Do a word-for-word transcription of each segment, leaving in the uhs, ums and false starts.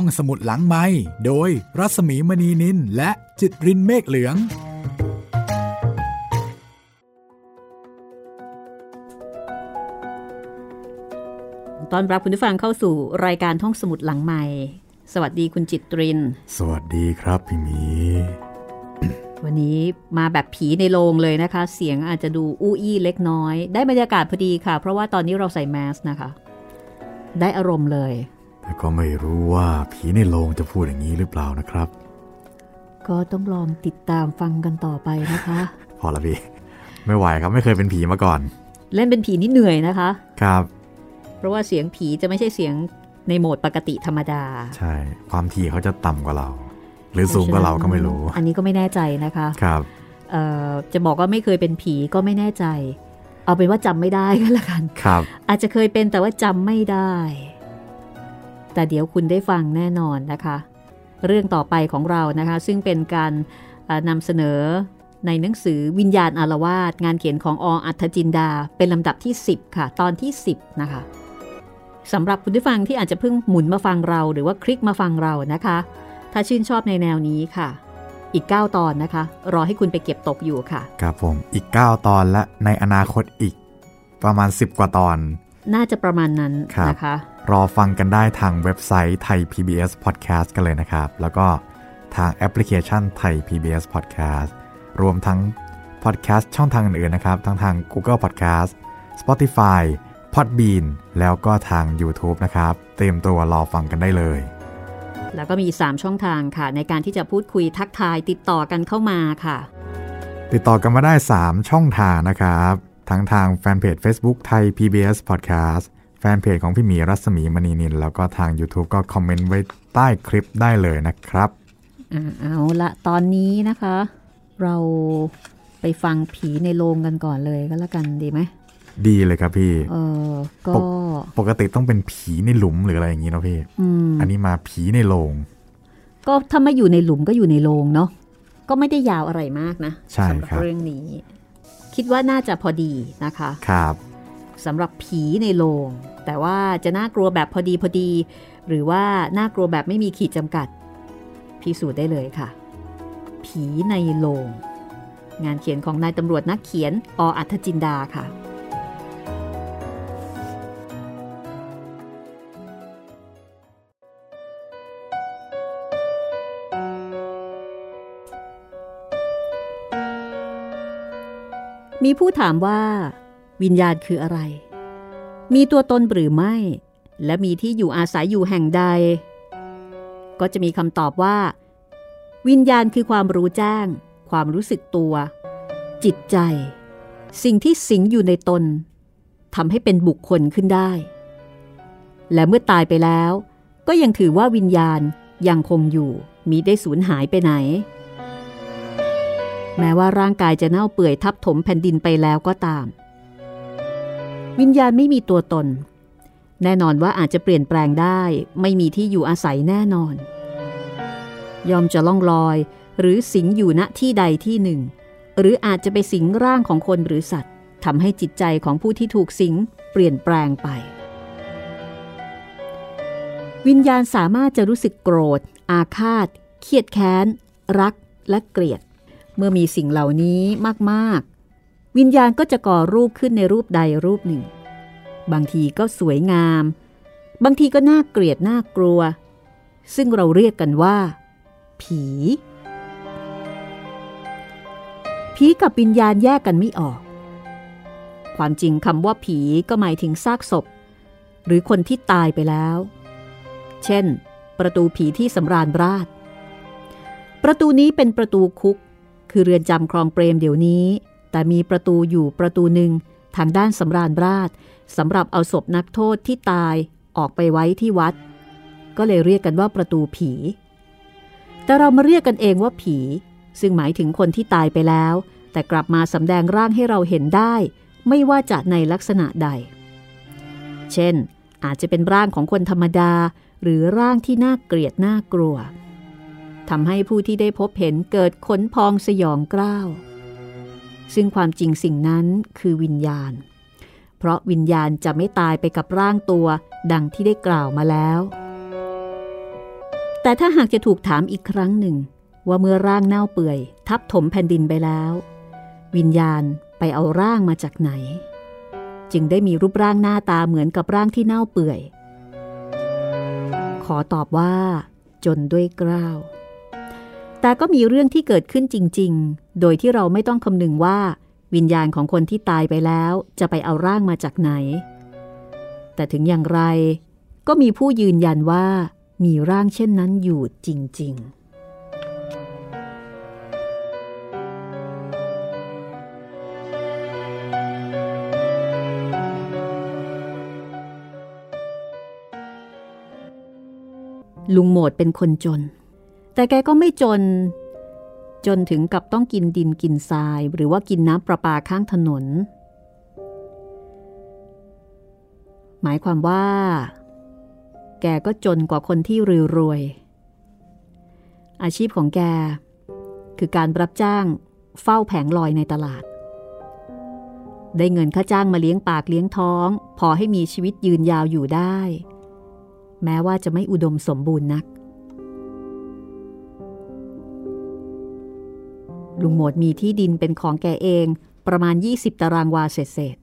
ห้องสมุดหลังไมค์โดยรัสมีมณีนินและจิตรินเมฆเหลืองตอนรับคุณผู้ฟังเข้าสู่รายการห้องสมุดหลังไมค์สวัสดีคุณจิตรินสวัสดีครับพี่หมีวันนี้มาแบบผีในโรงเลยนะคะเสียงอาจจะดูอู้อี้เล็กน้อยได้บรรยากาศพอดีค่ะเพราะว่าตอนนี้เราใส่แมสนะคะได้อารมณ์เลยแต่ก็ไม่รู้ว่าผีในโรงจะพูดอย่างนี้หรือเปล่านะครับก็ต้องลองติดตามฟังกันต่อไปนะคะพอละพี่ไม่ไหวครับไม่เคยเป็นผีมาก่อนเล่นเป็นผีนี่เหนื่อยนะคะครับเพราะว่าเสียงผีจะไม่ใช่เสียงในโหมดปกติธรรมดาใช่ความถี่เขาจะต่ำกว่าเราหรือสูงกว่าเราก็ไม่รู้อันนี้ก็ไม่แน่ใจนะคะครับเอ่อจะบอกว่าไม่เคยเป็นผีก็ไม่แน่ใจเอาเป็นว่าจำไม่ได้ก็แล้วกันครับอาจจะเคยเป็นแต่ว่าจำไม่ได้แต่เดี๋ยวคุณได้ฟังแน่นอนนะคะเรื่องต่อไปของเรานะคะซึ่งเป็นการนำเสนอในหนังสือวิญญาณอาละวาดงานเขียนของอ.อัฏฐจินดาเป็นลำดับที่สิบค่ะตอนที่สิบนะคะสำหรับคุณผู้ฟังที่อาจจะเพิ่งหมุนมาฟังเราหรือว่าคลิกมาฟังเรานะคะถ้าชื่นชอบในแนวนี้ค่ะอีกเก้าตอนนะคะรอให้คุณไปเก็บตกอยู่ค่ะครับผมอีกเก้าตอนและในอนาคตอีกประมาณสิบกว่าตอนน่าจะประมาณนั้นนะคะรอฟังกันได้ทางเว็บไซต์ไทย พี บี เอส Podcast กันเลยนะครับแล้วก็ทางแอปพลิเคชันไทย พี บี เอส Podcast รวมทั้ง Podcast ช่องทางอื่นๆนะครับทั้งทาง Google Podcast Spotify Podbean แล้วก็ทาง YouTube นะครับเตรียมตัวรอฟังกันได้เลยแล้วก็มีสามช่องทางค่ะในการที่จะพูดคุยทักทายติดต่อกันเข้ามาค่ะติดต่อกันมาได้สามช่องทางนะครับทั้งทางแฟนเพจ Facebook ไทย พี บี เอส Podcast แฟนเพจของพี่หมีรัศมีมณีนินแล้วก็ทาง YouTube ก็คอมเมนต์ไว้ใต้คลิปได้เลยนะครับอ่าเอาละตอนนี้นะคะเราไปฟังผีในโรงกันก่อนเลยก็แล้วกันดีไหมดีเลยครับพี่เออก็ ป, ปกติต้องเป็นผีในหลุมหรืออะไรอย่างงี้เนาะพี่ อ, อันนี้มาผีในโรงก็ถ้าไม่อยู่ในหลุมก็อยู่ในโรงเนาะก็ไม่ได้ยาวอะไรมากนะสำหรับเรื่องนี้คิดว่าน่าจะพอดีนะคะครับสำหรับผีในโรงแต่ว่าจะน่ากลัวแบบพอดีพอดีหรือว่าน่ากลัวแบบไม่มีขีดจำกัดพิสูจน์ได้เลยค่ะผีในโรงงานเขียนของนายตำรวจนักเขียนอ.อัฏฐจินดาค่ะมีผู้ถามว่าวิญญาณคืออะไรมีตัวตนหรือไม่และมีที่อยู่อาศัยอยู่แห่งใดก็จะมีคำตอบว่าวิญญาณคือความรู้แจ้งความรู้สึกตัวจิตใจสิ่งที่สิงอยู่ในตนทำให้เป็นบุคคลขึ้นได้และเมื่อตายไปแล้วก็ยังถือว่าวิญญาณยังคงอยู่มิได้สูญหายไปไหนแม้ว่าร่างกายจะเน่าเปื่อยทับถมแผ่นดินไปแล้วก็ตามวิญญาณไม่มีตัวตนแน่นอนว่าอาจจะเปลี่ยนแปลงได้ไม่มีที่อยู่อาศัยแน่นอนยอมจะล่องลอยหรือสิงอยู่ณที่ใดที่หนึ่งหรืออาจจะไปสิงร่างของคนหรือสัตว์ทำให้จิตใจของผู้ที่ถูกสิงเปลี่ยนแปลงไปวิญญาณสามารถจะรู้สึกโกรธอาฆาตเครียดแค้นรักและเกลียดเมื่อมีสิ่งเหล่านี้มากๆวิญญาณก็จะก่อรูปขึ้นในรูปใดรูปหนึ่งบางทีก็สวยงามบางทีก็น่าเกลียดน่ากลัวซึ่งเราเรียกกันว่าผีผีกับวิญญาณแยกกันไม่ออกความจริงคำว่าผีก็หมายถึงซากศพหรือคนที่ตายไปแล้วเช่นประตูผีที่สำราญราษฎร์ประตูนี้เป็นประตูคุกคือเรือนจำคลองเปรมเดี๋ยวนี้แต่มีประตูอยู่ประตูหนึ่งทางด้านสำราญราษฎร์สำหรับเอาศพนักโทษที่ตายออกไปไว้ที่วัดก็เลยเรียกกันว่าประตูผีแต่เรามาเรียกกันเองว่าผีซึ่งหมายถึงคนที่ตายไปแล้วแต่กลับมาสำแดงร่างให้เราเห็นได้ไม่ว่าจะในลักษณะใดเช่นอาจจะเป็นร่างของคนธรรมดาหรือร่างที่น่าเกลียดน่ากลัวทำให้ผู้ที่ได้พบเห็นเกิดขนพองสยองกล้าวซึ่งความจริงสิ่งนั้นคือวิญญาณเพราะวิญญาณจะไม่ตายไปกับร่างตัวดังที่ได้กล่าวมาแล้ว แต่ถ้าหากจะถูกถามอีกครั้งหนึ่งว่าเมื่อร่างเน่าเปื่อยทับถมแผ่นดินไปแล้ววิญญาณไปเอาร่างมาจากไหนจึงได้มีรูปร่างหน้าตาเหมือนกับร่างที่เน่าเปื่อยขอตอบว่าจนด้วยเกล้าแต่ก็มีเรื่องที่เกิดขึ้นจริงๆโดยที่เราไม่ต้องคำนึงว่าวิญญาณของคนที่ตายไปแล้วจะไปเอาร่างมาจากไหนแต่ถึงอย่างไรก็มีผู้ยืนยันว่ามีร่างเช่นนั้นอยู่จริงๆลุงโหมดเป็นคนจนแต่แกก็ไม่จนจนถึงกับต้องกินดินกินทรายหรือว่ากินน้ำประปาข้างถนนหมายความว่าแกก็จนกว่าคนที่รวยๆอาชีพของแกคือการรับจ้างเฝ้าแผงลอยในตลาดได้เงินค่าจ้างมาเลี้ยงปากเลี้ยงท้องพอให้มีชีวิตยืนยาวอยู่ได้แม้ว่าจะไม่อุดมสมบูรณ์นักลุงโหมดมีที่ดินเป็นของแกเองประมาณยี่สิบตารางวาเศษ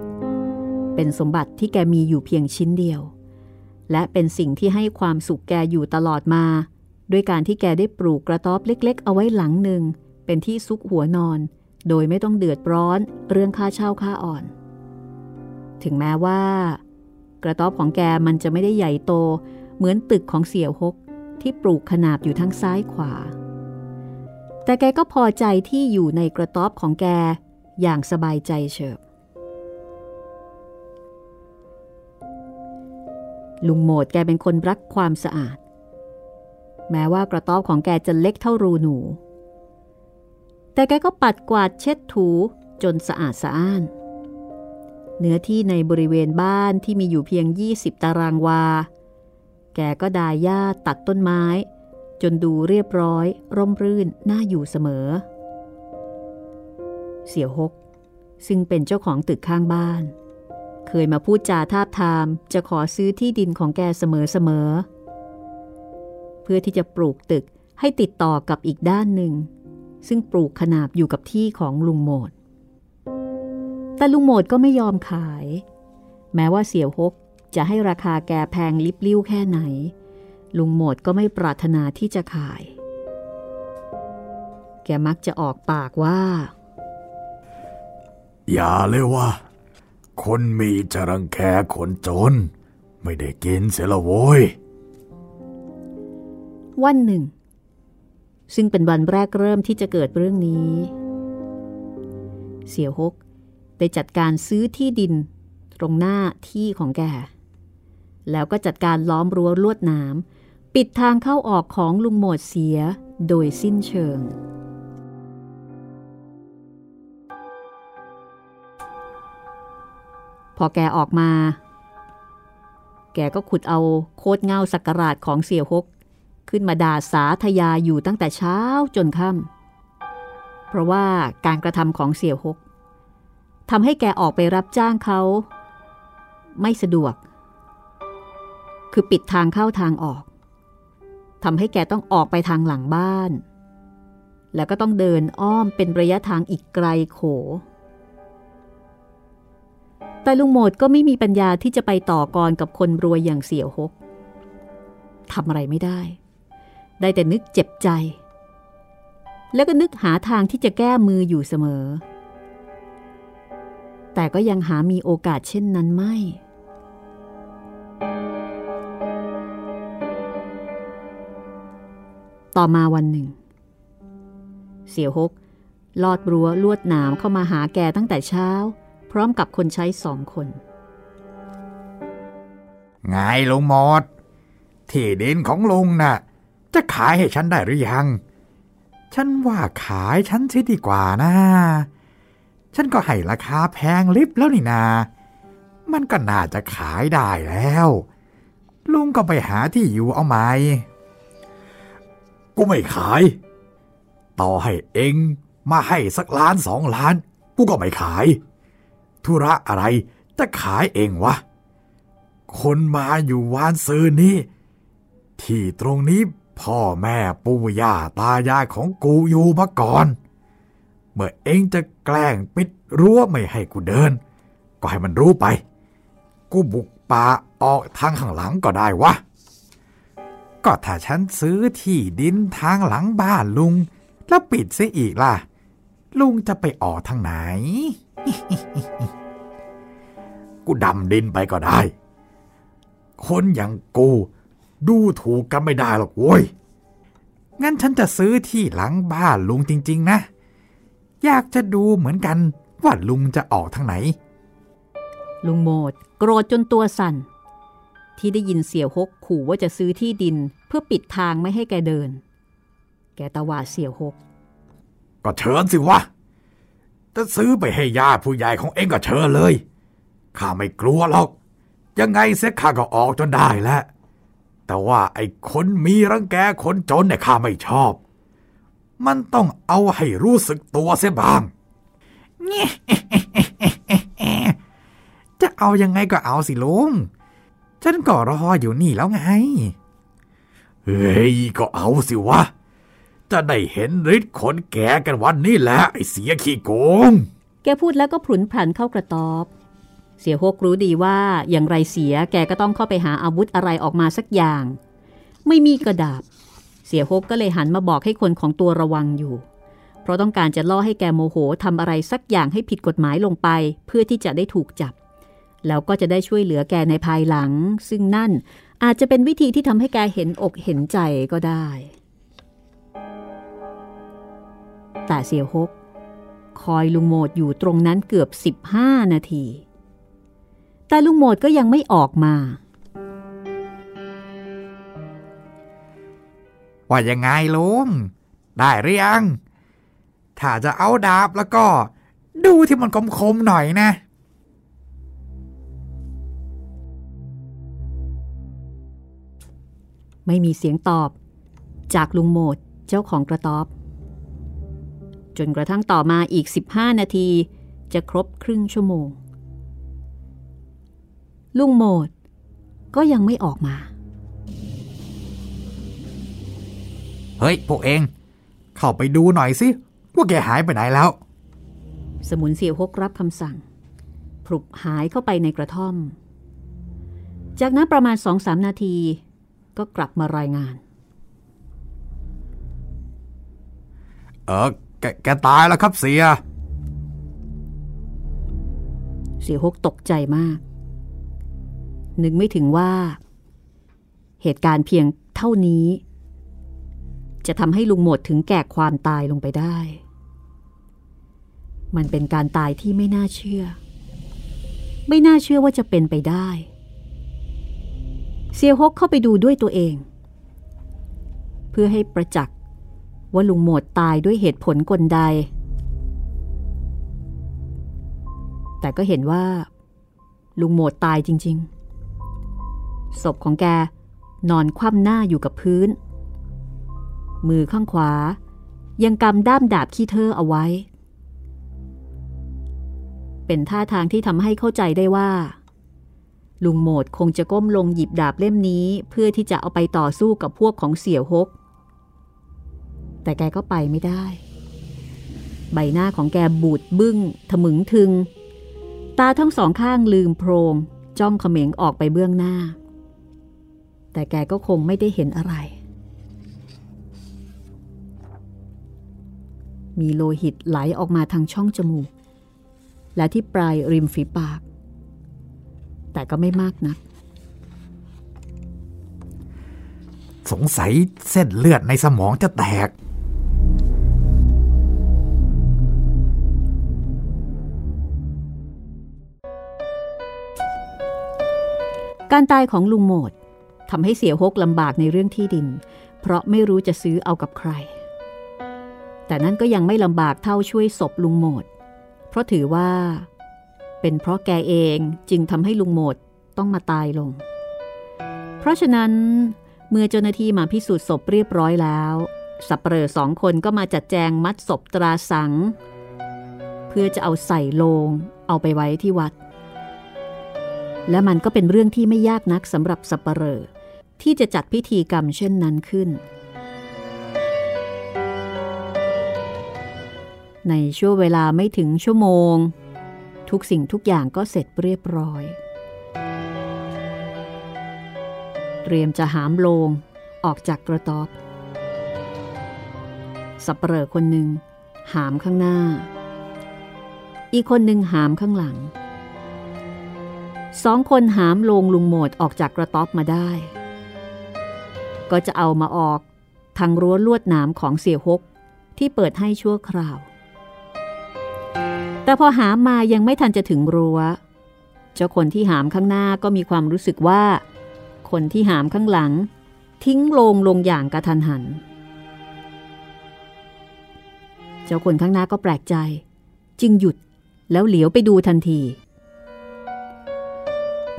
ๆเป็นสมบัติที่แกมีอยู่เพียงชิ้นเดียวและเป็นสิ่งที่ให้ความสุขแกอยู่ตลอดมาด้วยการที่แกได้ปลูกกระต๊อบเล็กๆเอาไว้หลังหนึ่งเป็นที่ซุกหัวนอนโดยไม่ต้องเดือดร้อนเรื่องค่าเช่าค่าอ่อนถึงแม้ว่ากระต๊อบของแกมันจะไม่ได้ใหญ่โตเหมือนตึกของเสี่ยวฮกที่ปลูกขนาบอยู่ทั้งซ้ายขวาแต่แกก็พอใจที่อยู่ในกระต๊อบของแกอย่างสบายใจเฉิบลุงโหมดแกเป็นคนรักความสะอาดแม้ว่ากระต๊อบของแกจะเล็กเท่ารูหนูแต่แกก็ปัดกวาดเช็ดถูจนสะอาดสะอ้านเนื้อที่ในบริเวณบ้านที่มีอยู่เพียงยี่สิบตารางวาแกก็ดายหญ้าตัดต้นไม้จนดูเรียบร้อยร่มรื่นน่าอยู่เสมอเสี่ยวฮกซึ่งเป็นเจ้าของตึกข้างบ้านเคยมาพูดจาทาบทามจะขอซื้อที่ดินของแกเสมอๆเพื่อที่จะปลูกตึกให้ติดต่อกับอีกด้านหนึ่งซึ่งปลูกขนาบอยู่กับที่ของลุงโหมดแต่ลุงโหมดก็ไม่ยอมขายแม้ว่าเสี่ยวฮกจะให้ราคาแกแพงลิบลิ่วแค่ไหนลุงโหมดก็ไม่ปรารถนาที่จะขายแกมักจะออกปากว่าอย่าเลยว่าคนมีจะรังแคคนจนไม่ได้กินเสียละโว้ยวันหนึ่งซึ่งเป็นวันแรกเริ่มที่จะเกิดเรื่องนี้เสี่ยวฮกได้จัดการซื้อที่ดินตรงหน้าที่ของแกแล้วก็จัดการล้อมรั้วลวดหนามปิดทางเข้าออกของลุงโหมดเสียโดยสิ้นเชิงพอแกออกมาแกก็ขุดเอาโคตรเงาสักราชของเสี่ยวฮกขึ้นมาด่าสาทยาอยู่ตั้งแต่เช้าจนค่ำเพราะว่าการกระทำของเสี่ยวฮกทำให้แกออกไปรับจ้างเขาไม่สะดวกคือปิดทางเข้าทางออกทำให้แกต้องออกไปทางหลังบ้านแล้วก็ต้องเดินอ้อมเป็นระยะทางอีกไกลโขแต่ลุงโหมดก็ไม่มีปัญญาที่จะไปต่อกรกับคนรวยอย่างเสี่ยวฮกทำอะไรไม่ได้ได้แต่นึกเจ็บใจแล้วก็นึกหาทางที่จะแก้มืออยู่เสมอแต่ก็ยังหามีโอกาสเช่นนั้นไม่ต่อมาวันหนึ่งเสี่ยวฮกลอดรั้วลวดหนามเข้ามาหาแกตั้งแต่เช้าพร้อมกับคนใช้สองคนไงลุงหมดที่ดินของลุงน่ะจะขายให้ฉันได้หรือยังฉันว่าขายฉันเสียดีกว่านะฉันก็ให้ราคาแพงลิบแล้วนี่นามันก็น่าจะขายได้แล้วลุงก็ไปหาที่อยู่เอาไหมกูไม่ขายต่อให้เองมาให้สักล้านสองล้านกูก็ไม่ขายธุระอะไรจะขายเองวะคนมาอยู่วานซื้อนี่ ที่ตรงนี้พ่อแม่ปู่ย่าตายายของกูอยู่มาก่อนเมื่อเองจะแกล้งปิดรั้วไม่ให้กูเดินก็ให้มันรู้ไปกูบุกป่าออกทางข้างหลังก็ได้วะก็ถ้าฉันซื้อที่ดินทางหลังบ้านลุงแล้วปิดซะอีกล่ะลุงจะไปออกทางไหน กูดำดินไปก็ได้คนอย่างกูดูถูกกันไม่ได้หรอกโว้ยงั้นฉันจะซื้อที่หลังบ้านลุงจริงๆนะอยากจะดูเหมือนกันว่าลุงจะออกทางไหนลุงโมดโกรธจนตัวสั่นที่ได้ยินเสี่ยวฮกขู่ว่าจะซื้อที่ดินเพื่อปิดทางไม่ให้แกเดินแกตะหวาดเสี่ยวฮกก็เชิญสิวะจะซื้อไปให้ญาติผู้ใหญ่ของเองก็เชิญเลยข้าไม่กลัวหรอกยังไงเสียข้าก็ออกจนได้แล้วแต่ว่าไอ้คนมีรังแกคนจนเนี่ยข้าไม่ชอบมันต้องเอาให้รู้สึกตัวเสียบ้างจะเอายังไงก็เอาสิลุงฉันก็รออยู่นี่แล้วไงเฮ้ยก็เอาสิวะจะได้เห็นฤทธิ์คนแก่กันวันนี้แหละไอ้เสียขี้โกงแกพูดแล้วก็ผุนผันเข้ากระต๊อบเสี่ยวฮกรู้ดีว่าอย่างไรเสียแกก็ต้องเข้าไปหาอาวุธอะไรออกมาสักอย่างไม่มีกระดาษเสี่ยวฮกก็เลยหันมาบอกให้คนของตัวระวังอยู่เพราะต้องการจะล่อให้แกโมโหทำอะไรสักอย่างให้ผิดกฎหมายลงไปเพื่อที่จะได้ถูกจับแล้วก็จะได้ช่วยเหลือแกในภายหลังซึ่งนั่นอาจจะเป็นวิธีที่ทำให้แกเห็นอกเห็นใจก็ได้แต่เสี่ยวฮกคอยลุงโหมดอยู่ตรงนั้นเกือบสิบห้านาทีแต่ลุงโหมดก็ยังไม่ออกมาว่ายังไงลุงได้หรือยังถ้าจะเอาดาบแล้วก็ดูที่มันคมๆหน่อยนะไม่มีเสียงตอบจากลุงโหมดเจ้าของกระต๊อบจนกระทั่งต่อมาอีกสิบห้านาทีจะครบครึ่งชั่วโมงลุงโหมดก็ยังไม่ออกมาเฮ้ยพวกเองเข้าไปดูหน่อยสิว่าแกหายไปไหนแล้วสมุนเสี่ยวฮกรับคำสั่งพลุบหายเข้าไปในกระท่อมจากนั้นประมาณ สองถึงสาม นาทีก็กลับมารายงานเออแกแกตายแล้วครับเสียเสี่ยวฮกตกใจมากนึกไม่ถึงว่าเหตุการณ์เพียงเท่านี้จะทำให้ลุงโหมดถึงแก่ความตายลงไปได้มันเป็นการตายที่ไม่น่าเชื่อไม่น่าเชื่อว่าจะเป็นไปได้เสี่ยวฮกเข้าไปดูด้วยตัวเองเพื่อให้ประจักษ์ว่าลุงโหมดตายด้วยเหตุผลกลใดแต่ก็เห็นว่าลุงโหมดตายจริงๆศพของแกนอนคว่ำหน้าอยู่กับพื้นมือข้างขวายังกำด้ามดาบขี้เถ้อเอาไว้เป็นท่าทางที่ทำให้เข้าใจได้ว่าลุงโหมดคงจะก้มลงหยิบดาบเล่มนี้เพื่อที่จะเอาไปต่อสู้กับพวกของเสี่ยวฮกแต่แกก็ไปไม่ได้ใบหน้าของแกบูดบึ้งทะมึงทึงตาทั้งสองข้างลืมโพรงจ้องเขม็งออกไปเบื้องหน้าแต่แกก็คงไม่ได้เห็นอะไรมีโลหิตไหลออกมาทางช่องจมูกและที่ปลายริมฝีปากแต่ก็ไม่มากนักสงสัยเส้นเลือดในสมองจะแตกการตายของลุงโหมดทำให้เสี่ยวฮกลำบากในเรื่องที่ดินเพราะไม่รู้จะซื้อเอากับใครแต่นั่นก็ยังไม่ลำบากเท่าช่วยศพลุงโหมดเพราะถือว่าเป็นเพราะแกเองจึงทำให้ลุงโหมดต้องมาตายลงเพราะฉะนั้นเมื่อเจ้าหน้าที่มาพิสูจน์ศพเรียบร้อยแล้วสัปเหร่อสองคนก็มาจัดแจงมัดศพตราสังเพื่อจะเอาใส่โลงเอาไปไว้ที่วัดและมันก็เป็นเรื่องที่ไม่ยากนักสำหรับสัปเหร่อ ที่จะจัดพิธีกรรมเช่นนั้นขึ้นในช่วงเวลาไม่ถึงชั่วโมงทุกสิ่งทุกอย่างก็เสร็จเรียบร้อยเตรียมจะหามโลงออกจากกระต๊อบสัปเหร่อคนหนึ่งหามข้างหน้าอีกคนหนึ่งหามข้างหลังสองคนหามโลงลุงโหมดออกจากกระต๊อบมาได้ก็จะเอามาออกทางรั้วลวดหนามของเสี่ยฮกที่เปิดให้ชั่วคราวแต่พอหามมายังไม่ทันจะถึงรั้วเจ้าคนที่หามข้างหน้าก็มีความรู้สึกว่าคนที่หามข้างหลังทิ้งโลงลงอย่างกระทันหันเจ้าคนข้างหน้าก็แปลกใจจึงหยุดแล้วเหลียวไปดูทันที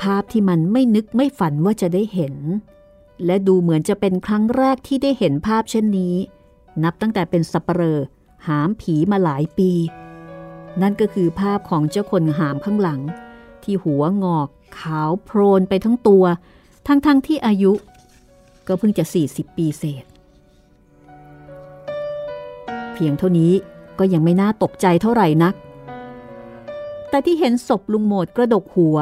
ภาพที่มันไม่นึกไม่ฝันว่าจะได้เห็นและดูเหมือนจะเป็นครั้งแรกที่ได้เห็นภาพเช่นนี้นับตั้งแต่เป็นสัปเหร่อหามผีมาหลายปีนั่นก็คือภาพของเจ้าคนหามข้างหลังที่หัวงอกขาวโพลนไปทั้งตัวทั้งๆ ท, ที่อายุก็เพิ่งจะสี่สิบปีเศษเพียงเท่านี้ก็ยังไม่น่าตกใจเท่าไหร่นักแต่ที่เห็นศพลุงโหมดกระดกหัว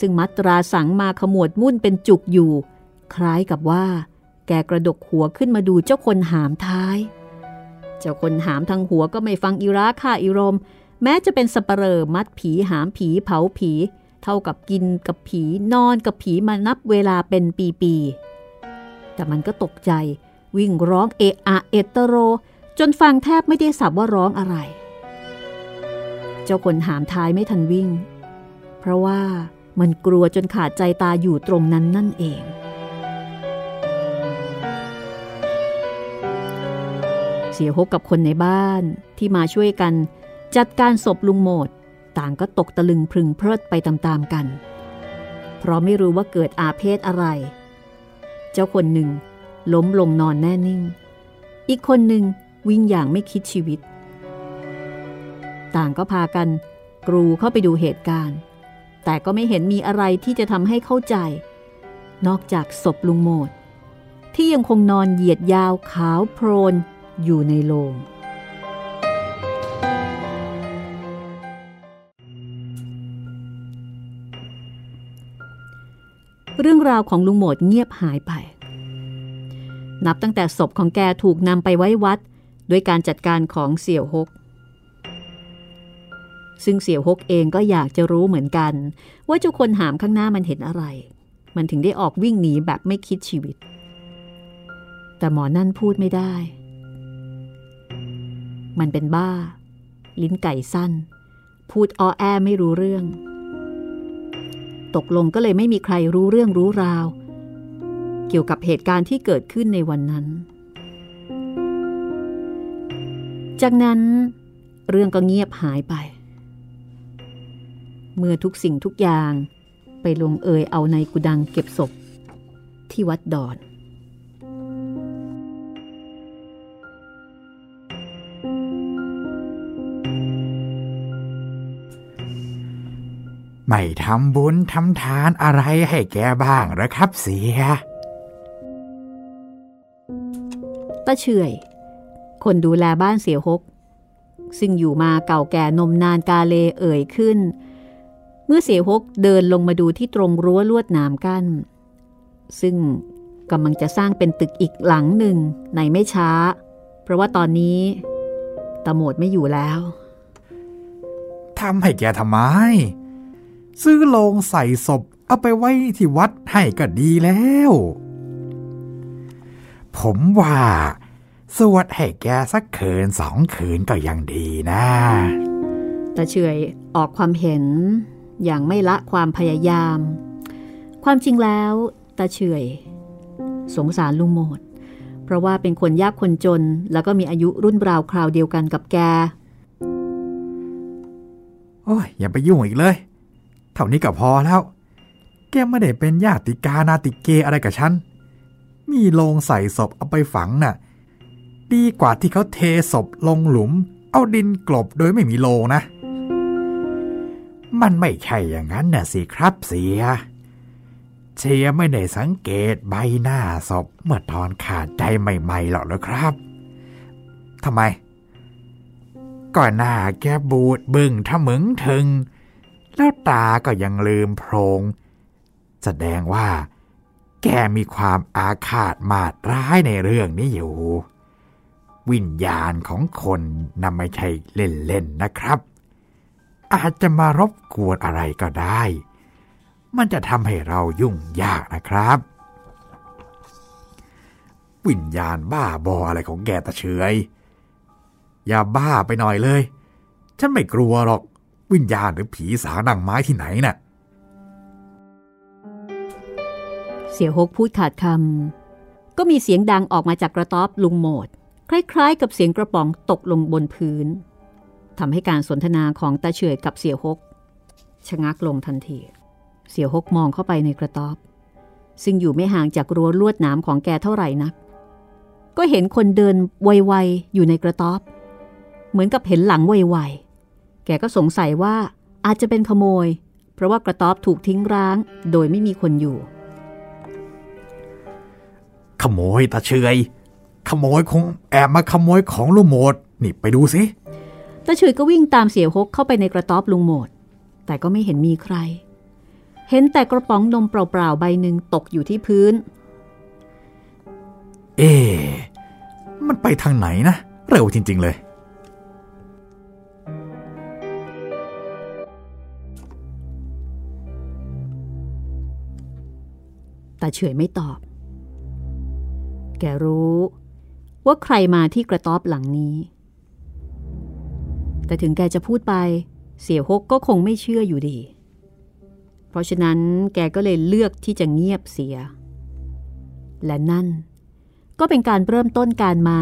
ซึ่งมัตราสังมาขมวดมุ่นเป็นจุกอยู่คล้ายกับว่าแกกระดกหัวขึ้นมาดูเจ้าคนหามท้ายเจ้าคนหามทางหัวก็ไม่ฟังอิราค่าอิรมแม้จะเป็นสัปเหร่อมัดผีหามผีเผาผีเท่ากับกินกับผีนอนกับผีมานับเวลาเป็นปีๆแต่มันก็ตกใจวิ่งร้องเอะอะเอตโรจนฟังแทบไม่ได้สับว่าร้องอะไรเจ้าคนหามท้ายไม่ทันวิ่งเพราะว่ามันกลัวจนขาดใจตาอยู่ตรงนั้นนั่นเองเสี่ยฮกกับคนในบ้านที่มาช่วยกันจัดการศพลุงโหมดต่างก็ตกตะลึงพรึงเพลิดไปตามๆกันเพราะไม่รู้ว่าเกิดอาเพศอะไรเจ้าคนหนึ่งล้มลงนอนแน่นิ่งอีกคนหนึ่งวิ่งอย่างไม่คิดชีวิตต่างก็พากันกรูเข้าไปดูเหตุการณ์แต่ก็ไม่เห็นมีอะไรที่จะทำให้เข้าใจนอกจากศพลุงโหมดที่ยังคงนอนเหยียดยาวขาวโพลนอยู่ในโลงเรื่องราวของลุงโหมดเงียบหายไปนับตั้งแต่ศพของแกถูกนำไปไว้วัดด้วยการจัดการของเสี่ยวฮกซึ่งเสี่ยวฮกเองก็อยากจะรู้เหมือนกันว่าเจ้าคนหามข้างหน้ามันเห็นอะไรมันถึงได้ออกวิ่งหนีแบบไม่คิดชีวิตแต่หมอนั่นพูดไม่ได้มันเป็นบ้าลิ้นไก่สั้นพูดอ้อแอไม่รู้เรื่องตกลงก็เลยไม่มีใครรู้เรื่องรู้ราวเกี่ยวกับเหตุการณ์ที่เกิดขึ้นในวันนั้นจากนั้นเรื่องก็เงียบหายไปเมื่อทุกสิ่งทุกอย่างไปลงเอยเอาในกุดังเก็บศพที่วัดดอนไม่ทำบุญทำทานอะไรให้แกบ้างหรอครับเสียตาเฉยคนดูแลบ้านเสียฮกซึ่งอยู่มาเก่าแก่นมนานกาเลเอ่ยขึ้นเมื่อเสียฮกเดินลงมาดูที่ตรงรั้วลวดหนามกั้นซึ่งกำลังจะสร้างเป็นตึกอีกหลังหนึ่งในไม่ช้าเพราะว่าตอนนี้ตาโหมดไม่อยู่แล้วทำให้แกทำไมซื้อโลงใส่ศพเอาไปไว้ที่วัดให้ก็ดีแล้วผมว่าสวดให้แกสักคืนสองคืนก็ยังดีนะตาเฉยออกความเห็นอย่างไม่ละความพยายามความจริงแล้วตาเฉยสงสารลุงโหมดเพราะว่าเป็นคนยากคนจนแล้วก็มีอายุรุ่นราวคราวเดียวกันกับแกโอ้ยอย่าไปยุ่งอีกเลยเท่านี้ก็พอแล้วแกไม่ได้เป็นญาติกานาติเกอะไรกับฉันมีโลงใส่ศพเอาไปฝังน่ะดีกว่าที่เขาเทศพลงหลุมเอาดินกลบโดยไม่มีโลงนะมันไม่ใช่อย่างนั้นน่ะสิครับเสีย เชียไม่ได้สังเกตใบหน้าศพเมื่อตอนขาดใจใหม่ๆหรอกนะครับทำไมก่อนหน้าแกบูดบึ้งทะมึงถึงแล้วตาก็ยังลืมโพรงแสดงว่าแกมีความอาฆาตมาดร้ายในเรื่องนี้อยู่วิญญาณของคนน่ะไม่ใช่เล่นๆนะครับอาจจะมารบกวนอะไรก็ได้มันจะทำให้เรายุ่งยากนะครับวิญญาณบ้าบออะไรของแกตะเฉยอย่าบ้าไปหน่อยเลยฉันไม่กลัวหรอกวิญญาณหรือผีสางนางไม้ที่ไหนน่ะเสี่ยฮกพูดขาดคำก็มีเสียงดังออกมาจากกระต๊อบลุงโหมดคล้ายๆกับเสียงกระป๋องตกลงบนพื้นทำให้การสนทนาของตาเฉยกับเสี่ยฮกชะงักลงทันทีเสี่ยฮกมองเข้าไปในกระต๊อบซึ่งอยู่ไม่ห่างจากรั้วลวดหนามของแกเท่าไหร่นักก็เห็นคนเดินไวๆอยู่ในกระต๊อบเหมือนกับเห็นหลังไวๆแกก็สงสัยว่าอาจจะเป็นขโมยเพราะว่ากระต๊อบถูกทิ้งร้างโดยไม่มีคนอยู่ขโมยตาเฉยขโมยคงแอบมาขโมยของลุงโหมดนี่ไปดูสิตาเฉยก็วิ่งตามเสี่ยฮกเข้าไปในกระต๊อบลุงโหมดแต่ก็ไม่เห็นมีใครเห็นแต่กระป๋องนมเปล่าๆใบหนึ่งตกอยู่ที่พื้นเอ๊ะมันไปทางไหนนะเร็วจริงๆเลยตาเฉยไม่ตอบแกรู้ว่าใครมาที่กระต๊อบหลังนี้แต่ถึงแกจะพูดไปเสี่ยฮกก็คงไม่เชื่ออยู่ดีเพราะฉะนั้นแกก็เลยเลือกที่จะเงียบเสียและนั่นก็เป็นการเริ่มต้นการมา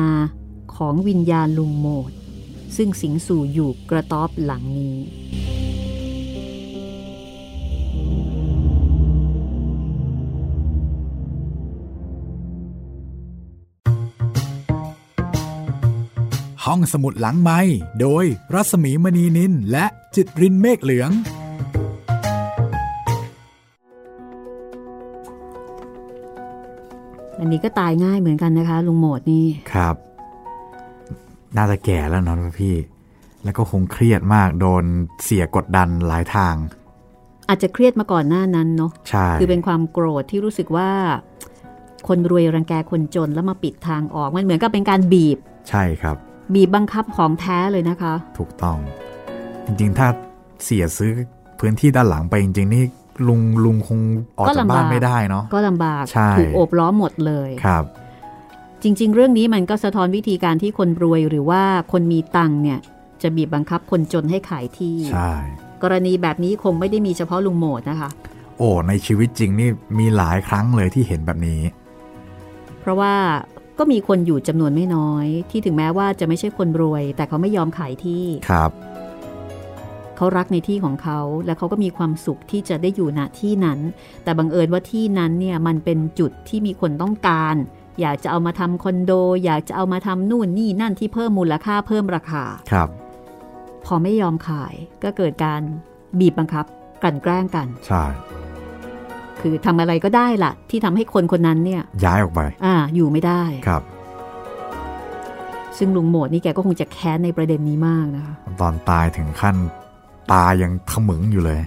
ของวิญญาณลุงโหมดซึ่งสิงสู่อยู่กระต๊อบหลังนี้ห้องสมุดหลังไมค์โดยรัศมีมณีนินและจิตรินเมฆเหลืองอันนี้ก็ตายง่ายเหมือนกันนะคะลุงโหมดนี่ครับน่าจะแก่แล้วเนาะพี่แล้วก็คงเครียดมากโดนเสียกดดันหลายทางอาจจะเครียดมาก่อนหน้านั้นเนาะใช่คือเป็นความโกรธที่รู้สึกว่าคนรวยรังแกคนจนแล้วมาปิดทางออกมันเหมือนกับเป็นการบีบใช่ครับบีบบังคับของแท้เลยนะคะถูกต้องจริงๆถ้าเสียซื้อพื้นที่ด้านหลังไปจริงๆนี่ลุงลุงคงออกจากบ้านไม่ได้เนาะก็ลำบากถูกโอบล้อมหมดเลยครับจริงๆเรื่องนี้มันก็สะท้อนวิธีการที่คนรวยหรือว่าคนมีตังค์เนี่ยจะบีบบังคับคนจนให้ขายที่ใช่กรณีแบบนี้คงไม่ได้มีเฉพาะลุงโหมดนะคะโอ้ในชีวิตจริงนี่มีหลายครั้งเลยที่เห็นแบบนี้เพราะว่าก็มีคนอยู่จำนวนไม่น้อยที่ถึงแม้ว่าจะไม่ใช่คนรวยแต่เขาไม่ยอมขายที่ครับเขารักในที่ของเขาและเขาก็มีความสุขที่จะได้อยู่ณที่นั้นแต่บังเอิญว่าที่นั้นเนี่ยมันเป็นจุดที่มีคนต้องการอยากจะเอามาทำคอนโดอยากจะเอามาทำนู่นนี่นั่นที่เพิ่มมูลค่าเพิ่มราคาครับพอไม่ยอมขายก็เกิดการบีบบังคับกลั่นแกล้งกันใช่คือทำอะไรก็ได้ล่ะที่ทำให้คนคนนั้นเนี่ยย้ายออกไปอ่าอยู่ไม่ได้ครับซึ่งลุงโหมดนี่แกก็คงจะแค้นในประเด็นนี้มากนะคะตอนตายถึงขั้นตายังขมึงอยู่เลย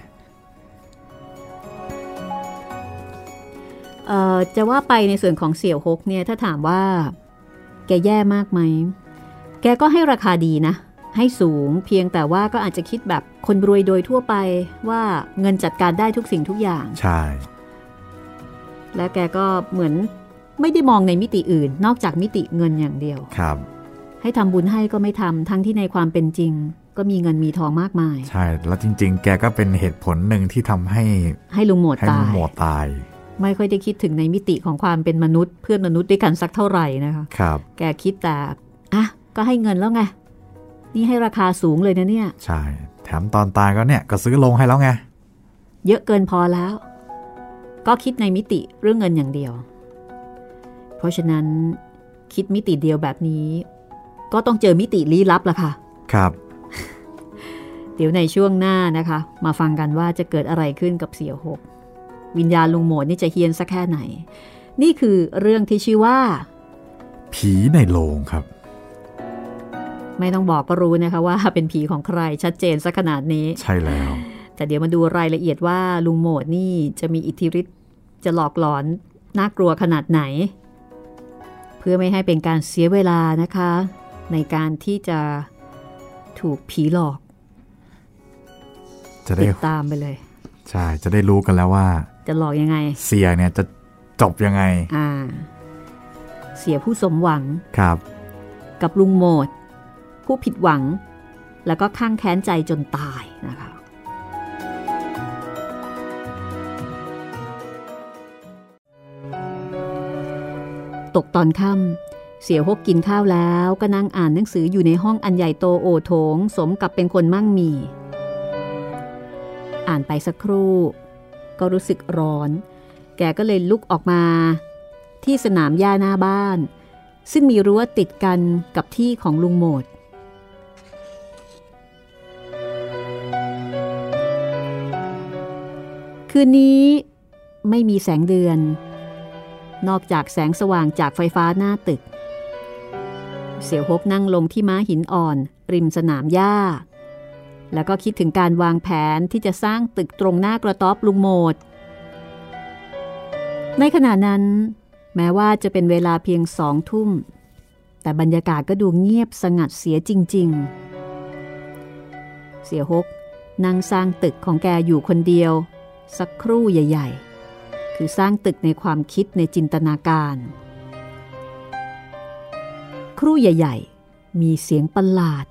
เอ่อจะว่าไปในส่วนของเสี่ยวฮกเนี่ยถ้าถามว่าแกแย่มากไหมแกก็ให้ราคาดีนะให้สูงเพียงแต่ว่าก็อาจจะคิดแบบคนรวยโดยทั่วไปว่าเงินจัดการได้ทุกสิ่งทุกอย่างใช่และแกก็เหมือนไม่ได้มองในมิติอื่นนอกจากมิติเงินอย่างเดียวครับให้ทำบุญให้ก็ไม่ทำทั้งที่ในความเป็นจริงก็มีเงินมีทองมากมายใช่แล้วจริงๆแกก็เป็นเหตุผลหนึ่งที่ทำให้ให้ลุงโหมดตายตายไม่ค่อยได้คิดถึงในมิติของความเป็นมนุษย์เพื่อนมนุษย์ด้วยกันสักเท่าไหร่นะคะครับแกคิดแต่อ่ะก็ให้เงินแล้วไงนี่ให้ราคาสูงเลยนะเนี่ยใช่แถมตอนตายก็เนี่ยก็ซื้อลงให้แล้วไงเยอะเกินพอแล้วก็คิดในมิติเรื่องเงินอย่างเดียวเพราะฉะนั้นคิดมิติเดียวแบบนี้ก็ต้องเจอมิติลี้ลับล่ะค่ะครับเดี๋ยวในช่วงหน้านะคะมาฟังกันว่าจะเกิดอะไรขึ้นกับเสี่ยฮก วิญญาณลุงโหมดนี่จะเฮี้ยนสักแค่ไหนนี่คือเรื่องที่ชื่อว่าผีในโลงครับไม่ต้องบอกก็รู้นะคะว่าเป็นผีของใครชัดเจนสักขนาดนี้ใช่แล้วแต่เดี๋ยวมาดูรายละเอียดว่าลุงโหมดนี่จะมีอิทธิฤทธิ์จะหลอกหลอนน่ากลัวขนาดไหนเพื่อไม่ให้เป็นการเสียเวลานะคะในการที่จะถูกผีหลอกจะได้ตามไปเลยใช่จะได้รู้กันแล้วว่าจะหลอกยังไงเสียเนี่ยจะจบยังไงอ่าเสียผู้สมหวังครับกับลุงโหมดผู้ผิดหวังแล้วก็ข้างแค้นใจจนตายนะคะตกตอนค่ำเสี่ยวฮกกินข้าวแล้วก็นั่งอ่านหนังสืออยู่ในห้องอันใหญ่โตโอโถงสมกับเป็นคนมั่งมีอ่านไปสักครู่ก็รู้สึกร้อนแกก็เลยลุกออกมาที่สนามหญ้าหน้าบ้านซึ่งมีรั้วติดกันกับที่ของลุงโหมดคืนนี้ไม่มีแสงเดือนนอกจากแสงสว่างจากไฟฟ้าหน้าตึกเสี่ยวฮกนั่งลงที่ม้าหินอ่อนริมสนามหญ้าแล้วก็คิดถึงการวางแผนที่จะสร้างตึกตรงหน้ากระต๊อบลุงโหมดในขณะนั้นแม้ว่าจะเป็นเวลาเพียงสองทุ่มแต่บรรยากาศก็ดูเงียบสงัดเสียจริงๆเสี่ยวฮกนั่งสร้างตึกของแกอยู่คนเดียวสักครู่ใหญ่ๆคือสร้างตึกในความคิดในจินตนาการครู่ใหญ่ๆมีเสียงประหลาด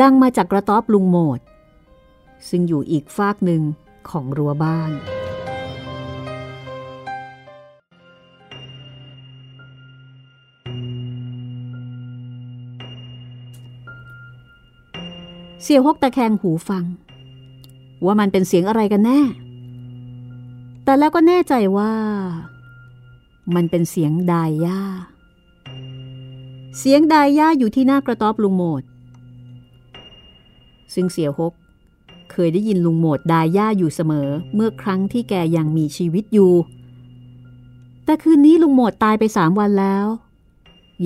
ดังมาจากกระต๊อบลุงโหมดซึ่งอยู่อีกฟากหนึ่งของรั้วบ้านเสี่ยวฮกตะแคงหูฟังว่ามันเป็นเสียงอะไรกันแน่แต่แล้วก็แน่ใจว่ามันเป็นเสียงดายย่าเสียงดายย่าอยู่ที่หน้ากระต๊อบลุงโหมดซึ่งเสี่ยวฮกเคยได้ยินลุงโหมดดายย่าอยู่เสมอเมื่อครั้งที่แกยังมีชีวิตอยู่แต่คืนนี้ลุงโหมดตายไปสามวันแล้ว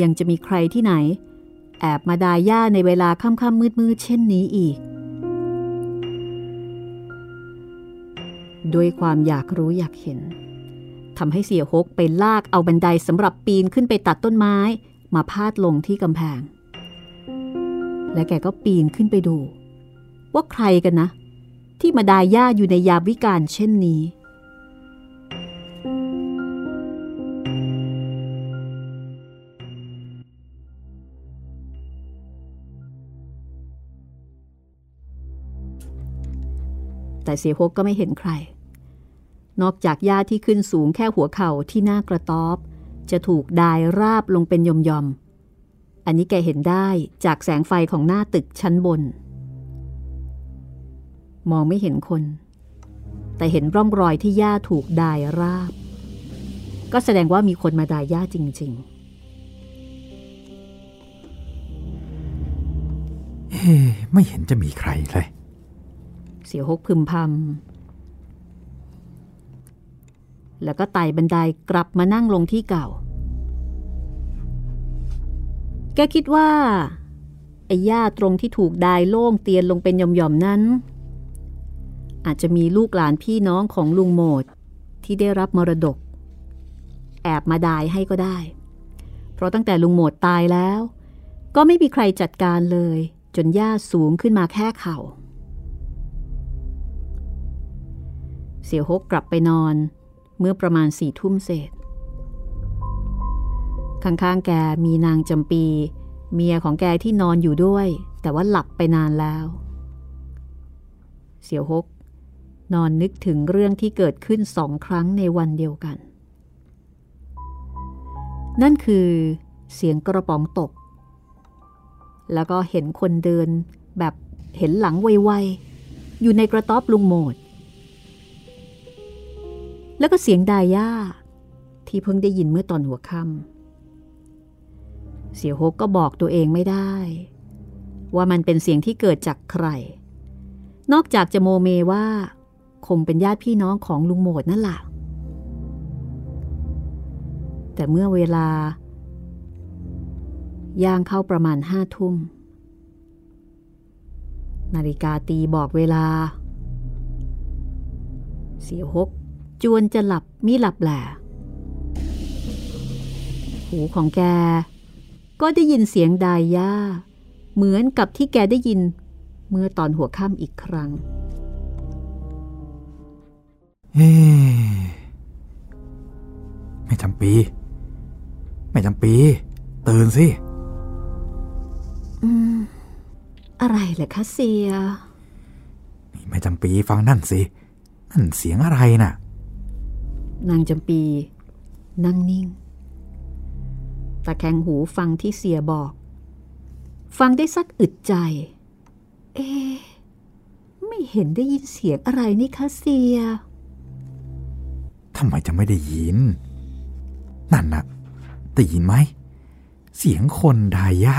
ยังจะมีใครที่ไหนแอบมาดายย่าในเวลาค่ำๆมืดๆเช่นนี้อีกด้วยความอยากรู้อยากเห็นทำให้เสี่ยวฮกไปลากเอาบันไดสำหรับปีนขึ้นไปตัดต้นไม้มาพาดลงที่กำแพงและแกก็ปีนขึ้นไปดูว่าใครกันนะที่มาดายย่าอยู่ในยามวิกาลเช่นนี้แต่เสี่ยวฮกก็ไม่เห็นใครนอกจากหญ้าที่ขึ้นสูงแค่หัวเข่าที่หน้ากระต๊อบจะถูกดายราบลงเป็นหย่อมๆอันนี้แกเห็นได้จากแสงไฟของหน้าตึกชั้นบนมองไม่เห็นคนแต่เห็นร่องรอยที่หญ้าถูกดายราบก็แสดงว่ามีคนมาดายหญ้าจริงๆเฮ้ไม่เห็นจะมีใครเลยเสี่ยวฮกพึมพำแล้วก็ไต่บันไดกลับมานั่งลงที่เก่าแกคิดว่าไอ้หญ้าตรงที่ถูกดายโล่งเตียนลงเป็นหย่อมๆนั้นอาจจะมีลูกหลานพี่น้องของลุงโหมดที่ได้รับมรดกแอบมาดายให้ก็ได้เพราะตั้งแต่ลุงโหมดตายแล้วก็ไม่มีใครจัดการเลยจนหญ้าสูงขึ้นมาแค่เข่าเสี่ยวฮกกลับไปนอนเมื่อประมาณสี่ทุ่มเศษข้างๆแกมีนางจำปีเมียของแกที่นอนอยู่ด้วยแต่ว่าหลับไปนานแล้วเสี่ยวฮกนอนนึกถึงเรื่องที่เกิดขึ้นสองครั้งในวันเดียวกันนั่นคือเสียงกระป๋องตกแล้วก็เห็นคนเดินแบบเห็นหลังไวๆอยู่ในกระต๊อบลุงโหมดแล้วก็เสียงดายย่าที่เพิ่งได้ยินเมื่อตอนหัวค่ำเสี่ยวฮกก็บอกตัวเองไม่ได้ว่ามันเป็นเสียงที่เกิดจากใครนอกจากจะโมเมว่า คงเป็นญาติพี่น้องของลุงโหมดนั่นแหละแต่เมื่อเวลาย่างเข้าประมาณห้าทุ่มนาฬิกาตีบอกเวลาเสี่ยวฮกจวนจะหลับมิหลับแหละหูของแกก็ได้ยินเสียงดายย่าเหมือนกับที่แกได้ยินเมื่อตอนหัวค่ำอีกครั้งเฮ้ไม่จำปีไม่จำปีตื่นสิอืมอะไรเหรอคะเสียนี่ไม่จำปีฟังนั่นสินั่นเสียงอะไรน่ะนางจำปีนั่งนิ่งตะแคงหูฟังที่เสียบอกฟังได้สักอึดใจเอ๊ะไม่เห็นได้ยินเสียงอะไรนี่คะเสียทำไมจะไม่ได้ยินนั่นน่ะได้ยินไหมเสียงคนดาย่า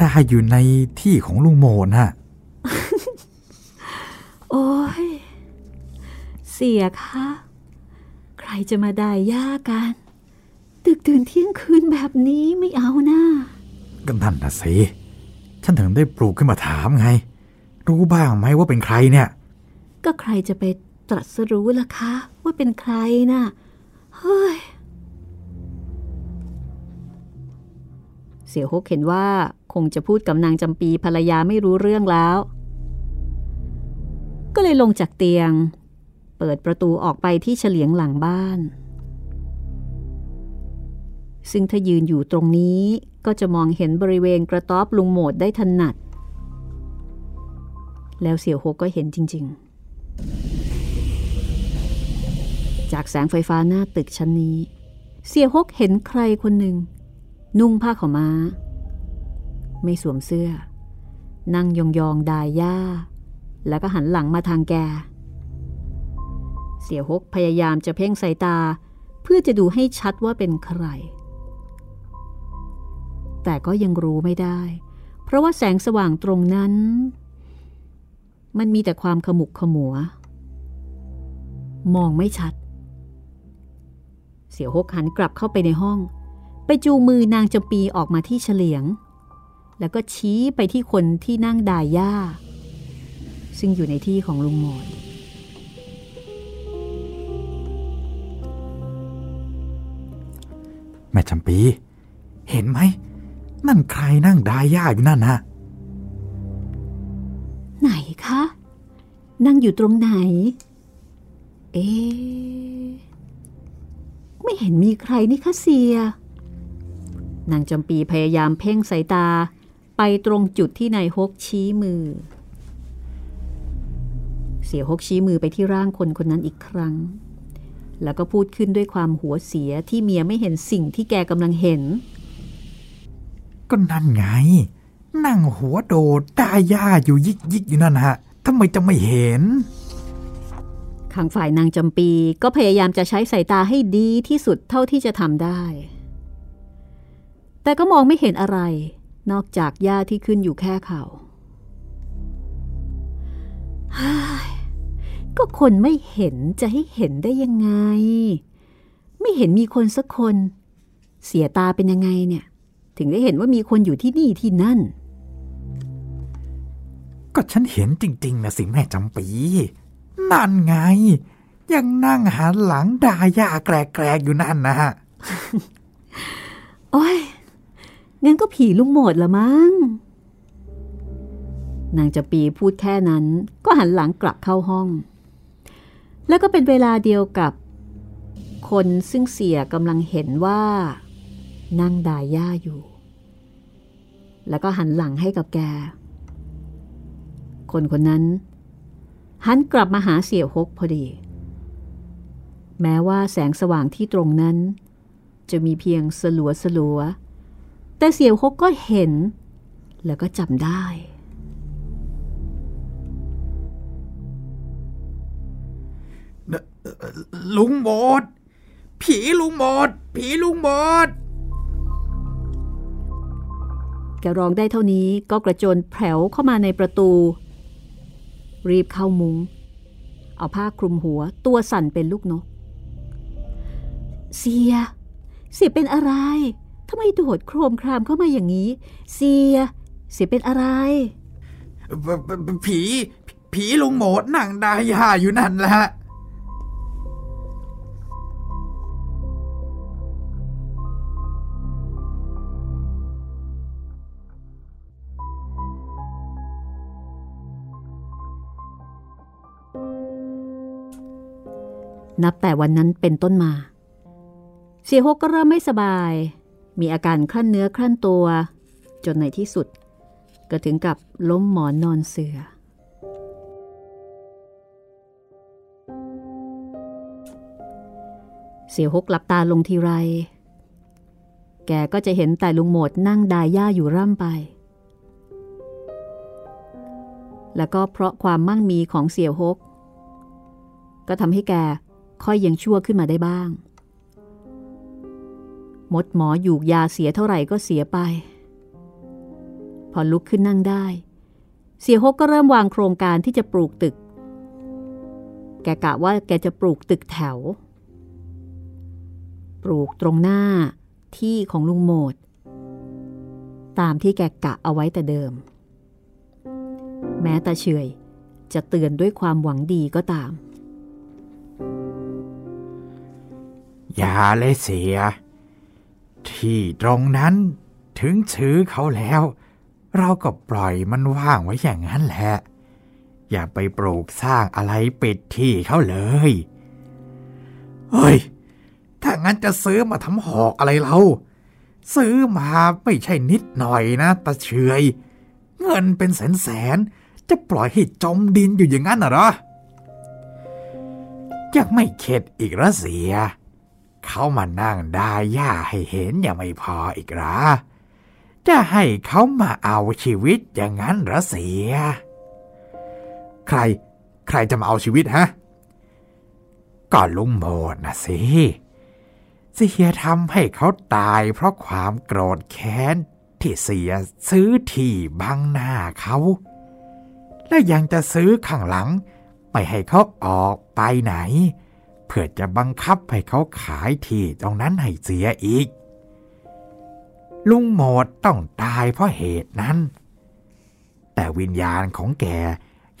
ดาอยู่ในที่ของลุงโมนน่ะ โอ้ยเสียคะใครจะมาดาย่ากันดึกตื่นเที่ยงคืนแบบนี้ไม่เอานะกันนั่นน่ะสิฉันถึงได้ปลุกขึ้นมาถามไงรู้บ้างไหมว่าเป็นใครเนี่ยก็ใครจะไปตรัสรู้ล่ะคะว่าเป็นใครน่ะเฮ้ยเสี่ยวฮกเห็นว่าคงจะพูดกับนางจำปีภรรยาไม่รู้เรื่องแล้วก็เลยลงจากเตียงเปิดประตูออกไปที่เฉลียงหลังบ้านซึ่งถ้ายืนอยู่ตรงนี้ก็จะมองเห็นบริเวณกระต๊อบลุงโหมดได้ถนัดแล้วเสี่ยวฮกก็เห็นจริงๆจากแสงไฟฟ้าหน้าตึกชั้นนี้เสี่ยวฮกเห็นใครคนหนึ่งนุ่งผ้าขาวม้าไม่สวมเสื้อนั่งยองๆดายหญ้าแล้วก็หันหลังมาทางแกเสี่ยวฮกพยายามจะเพ่งสายตาเพื่อจะดูให้ชัดว่าเป็นใครแต่ก็ยังรู้ไม่ได้เพราะว่าแสงสว่างตรงนั้นมันมีแต่ความขมุกขมัวมองไม่ชัดเสี่ยวฮกหันกลับเข้าไปในห้องไปจูงมือนางจำปีออกมาที่เฉลียงแล้วก็ชี้ไปที่คนที่นั่งดายหญ้าซึ่งอยู่ในที่ของลุงโหมดแม่จำปีเห็นไหมนั่นใครนั่งดายหญ้าอยู่นั่นนะไหนคะนั่งอยู่ตรงไหนเอ๊ะไม่เห็นมีใครนี่คะเสียนางจำปีพยายามเพ่งสายตาไปตรงจุดที่นายฮกชี้มือเสียฮกชี้มือไปที่ร่างคนคนนั้นอีกครั้งแล้วก็พูดขึ้นด้วยความหัวเสียที่เมียไม่เห็นสิ่งที่แกกำลังเห็นก็นั่นไงนั่งหัวโดดดาย่าอยู่ยิกยิกอยู่นั่นฮะทำไมจะไม่เห็นข้างฝ่ายนางจำปีก็พยายามจะใช้สายตาให้ดีที่สุดเท่าที่จะทำได้แต่ก็มองไม่เห็นอะไรนอกจากหญ้าที่ขึ้นอยู่แค่เขาก็คนไม่เห็นจะให้เห็นได้ยังไงไม่เห็นมีคนสักคนเสียตาเป็นยังไงเนี่ยถึงได้เห็นว่ามีคนอยู่ที่นี่ที่นั่นก็ฉันเห็นจริงๆนะสิแม่จำปีนั่นไงยังนั่งหันหลังดาย่าแกรกๆอยู่นั่นนะฮะ โอ้ยงั้นก็ผีลุงโหมดละมั้งนางจำปีพูดแค่นั้นก็หันหลังกลับเข้าห้องแล้วก็เป็นเวลาเดียวกับคนซึ่งเสียกำลังเห็นว่านั่งดายหญ้าอยู่แล้วก็หันหลังให้กับแกคนคนนั้นหันกลับมาหาเสี่ยวฮกพอดีแม้ว่าแสงสว่างที่ตรงนั้นจะมีเพียงสลัวสลัวแต่เสี่ยวฮกก็เห็นแล้วก็จำได้ลุงโหมดผีลุงโหมดผีลุงโหมดแกร้องได้เท่านี้ก็กระโจนแผลวเข้ามาในประตูรีบเข้ามุ้ง เอาผ้าคลุมหัวตัวสั่นเป็นลูกนกเสียเสียเป็นอะไรทำไมโดดโครมครามเข้ามาอย่างนี้เสียเสียเป็นอะไรผีผีลุงโหมดนั่งดายาอยู่นั่นแหละนับแต่วันนั้นเป็นต้นมาเสียหกก็เริ่มไม่สบายมีอาการคลั่นเนื้อคลั่นตัวจนในที่สุดก็ถึงกับล้มหมอนนอนเสือเสียหกหลับตาลงทีไรแกก็จะเห็นแต่ลุงโหมดนั่งดายหญ้าอยู่ร่ำไปแล้วก็เพราะความมั่งมีของเสียหกก็ทำให้แกค่อยยังชั่วขึ้นมาได้บ้างมดหมออยู่ยาเสียเท่าไหร่ก็เสียไปพอลุกขึ้นนั่งได้เสียหกก็เริ่มวางโครงการที่จะปลูกตึกแกกะว่าแกจะปลูกตึกแถวปลูกตรงหน้าที่ของลุงโหมดตามที่แกกะเอาไว้แต่เดิมแม้ตาเฉยจะเตือนด้วยความหวังดีก็ตามอย่าเลยเสียที่ตรงนั้นถึงซื้อเขาแล้วเราก็ปล่อยมันว่างไว้อย่างนั้นแหละอย่าไปปลูกสร้างอะไรปิดที่เขาเลยเฮ้ยถ้างั้นจะซื้อมาทำหอกอะไรเราซื้อมาไม่ใช่นิดหน่อยนะตาเฉยเงินเป็นแสนแสนจะปล่อยให้จมดินอยู่อย่างนั้นเหรอยังไม่เข็ดอีกละเสียเขามานั่งดายหญ้าให้เห็นยังไม่พออีกหรอจะให้เขามาเอาชีวิตอย่างนั้นหรอเสียใครใครจะมาเอาชีวิตฮะก็ลุงโหมดนะสิเสียทำให้เขาตายเพราะความโกรธแค้นที่เสียซื้อที่บังหน้าเขาและยังจะซื้อข้างหลังไม่ให้เขาออกไปไหนเพื่อจะบังคับให้เขาขายที่ตรงนั้นให้เสียอีกลุงโหมดต้องตายเพราะเหตุนั้นแต่วิญญาณของแก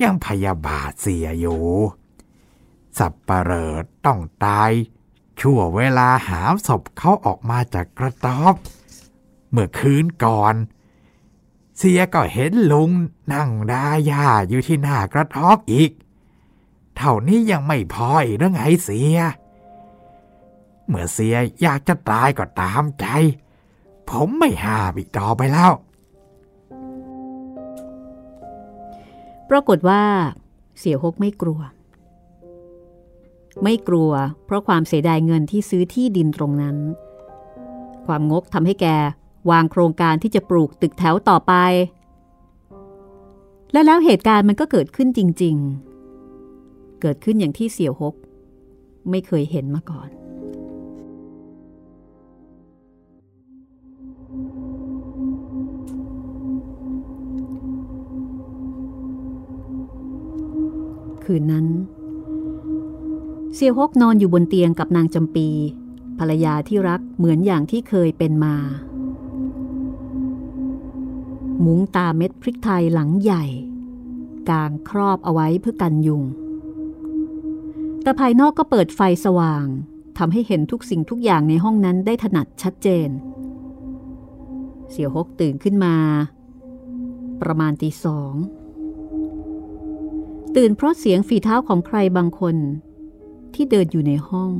ยังพยาบาทเสียอยู่สัปเหร่อต้องตายชั่วเวลาหามศพเขาออกมาจากกระต๊อบเมื่อคืนก่อนเสียก็เห็นลุงนั่งดายหญ้าอยู่ที่หน้ากระต๊อบอีกเท่านี้ยังไม่พออีกหรือไงเสียเมื่อเสียอยากจะตายก็ตามใจผมไม่ห้ามอีกต่อไปแล้วปรากฏว่าเสี่ยหกไม่กลัวไม่กลัวเพราะความเสียดายเงินที่ซื้อที่ดินตรงนั้นความงกทำให้แกวางโครงการที่จะปลูกตึกแถวต่อไปและแล้วเหตุการณ์มันก็เกิดขึ้นจริงๆเกิดขึ้นอย่างที่เสี่ยหกไม่เคยเห็นมาก่อนคืนนั้นเสี่ยหกนอนอยู่บนเตียงกับนางจำปีภรรยาที่รักเหมือนอย่างที่เคยเป็นมามุ้งตาเม็ดพริกไทยหลังใหญ่กางครอบเอาไว้เพื่อกันยุงแต่ภายนอกก็เปิดไฟสว่างทำให้เห็นทุกสิ่งทุกอย่างในห้องนั้นได้ถนัดชัดเจนเสี่ยหกตื่นขึ้นมาประมาณตีสองตื่นเพราะเสียงฝีเท้าของใครบางคนที่เดินอยู่ในห้อง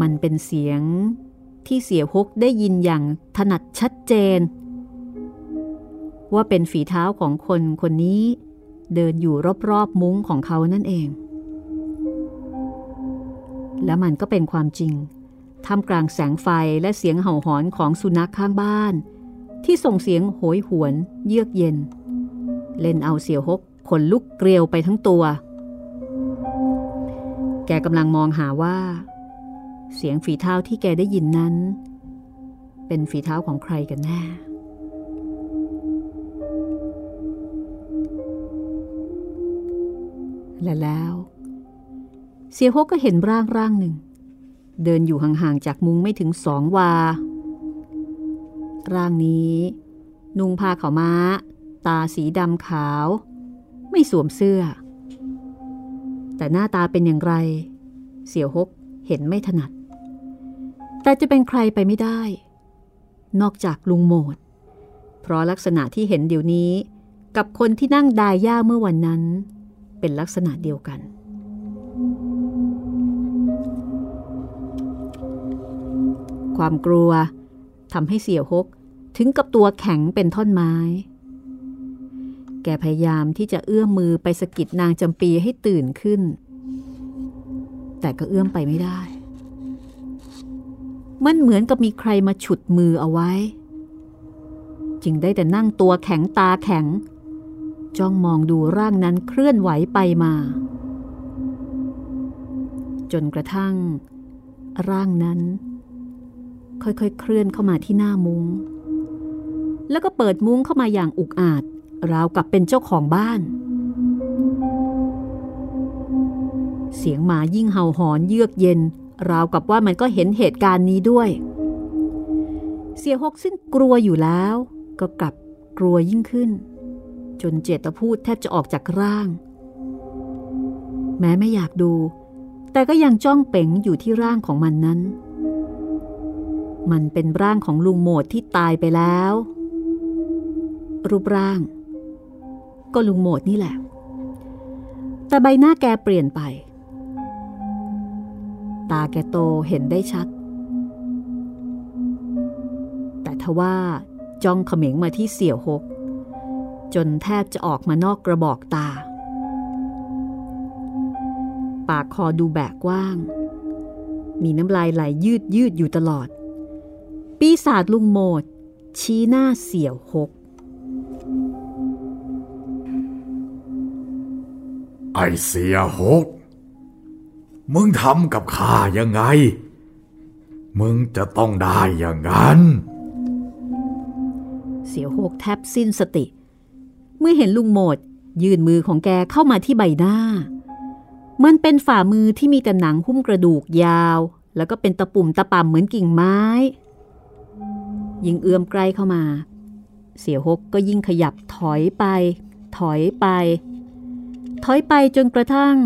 มันเป็นเสียงที่เสี่ยหกได้ยินอย่างถนัดชัดเจนว่าเป็นฝีเท้าของคนคนนี้เดินอยู่รอบๆมุ้งของเขานั่นเองและมันก็เป็นความจริงท่ามกลางแสงไฟและเสียงเห่าหอนของสุนัขข้างบ้านที่ส่งเสียงโหยหวนเยือกเย็นเล่นเอาเสี่ยหกขนลุกเกลียวไปทั้งตัวแกกำลังมองหาว่าเสียงฝีเท้าที่แกได้ยินนั้นเป็นฝีเท้าของใครกันแน่ และแล้วเสี่ยฮกก็เห็นร่างร่างหนึ่งเดินอยู่ห่างๆจากมุงไม่ถึงสองวาร่างนี้นุ่งผ้าขาวม้าตาสีดำขาวไม่สวมเสื้อแต่หน้าตาเป็นอย่างไรเสี่ยฮกเห็นไม่ถนัดแต่จะเป็นใครไปไม่ได้นอกจากลุงโหมดเพราะลักษณะที่เห็นเดี๋ยวนี้กับคนที่นั่งดายหญ้าเมื่อวันนั้นเป็นลักษณะเดียวกันความกลัวทำให้เสี่ยฮกถึงกับตัวแข็งเป็นท่อนไม้แกพยายามที่จะเอื้อมมือไปสะกิดนางจำปีให้ตื่นขึ้นแต่ก็เอื้อมไปไม่ได้มันเหมือนกับมีใครมาฉุดมือเอาไว้จึงได้แต่นั่งตัวแข็งตาแข็งจ้องมองดูร่างนั้นเคลื่อนไหวไปมาจนกระทั่งร่างนั้นค่อยๆเคลื่อนเข้ามาที่หน้ามุ้งแล้วก็เปิดมุ้งเข้ามาอย่างอุกอาจราวกับเป็นเจ้าของบ้านเสียงหมายิ่งเห่าหอนเยือกเย็นราวกับว่ามันก็เห็นเหตุการณ์นี้ด้วยเสี่ยฮกซึ่งกลัวอยู่แล้วก็กลับกลัวยิ่งขึ้นจนเจตพูดแทบจะออกจากร่างแม้ไม่อยากดูแต่ก็ยังจ้องเป๋งอยู่ที่ร่างของมันนั้นมันเป็นร่างของลุงโหมดที่ตายไปแล้วรูปร่างก็ลุงโหมดนี่แหละแต่ใบหน้าแกเปลี่ยนไปตาแกโตเห็นได้ชัดแต่ทว่าจ้องเขม็งมาที่เสี่ยฮกจนแทบจะออกมานอกกระบอกตาปากคอดูแบกกว้างมีน้ำลายไหลยืดยืดอยู่ตลอดปีศาจลุงโหมดชี้หน้าเสี่ยฮกไอ้เสี่ยฮกมึงทำกับข้ายังไงมึงจะต้องได้อย่างนั้นเสี่ยฮกแทบสิ้นสติเมื่อเห็นลุงโหมดยื่นมือของแกเข้ามาที่ใบหน้ามันเป็นฝ่ามือที่มีแต่หนังหุ้มกระดูกยาวแล้วก็เป็นตะปุ่มตะป่ำเหมือนกิ่งไม้ยิ่งเอื้อมใกล้เข้ามาเสี่ยฮกก็ยิ่งขยับถอยไปถอยไปถอยไปจนกระทั่ง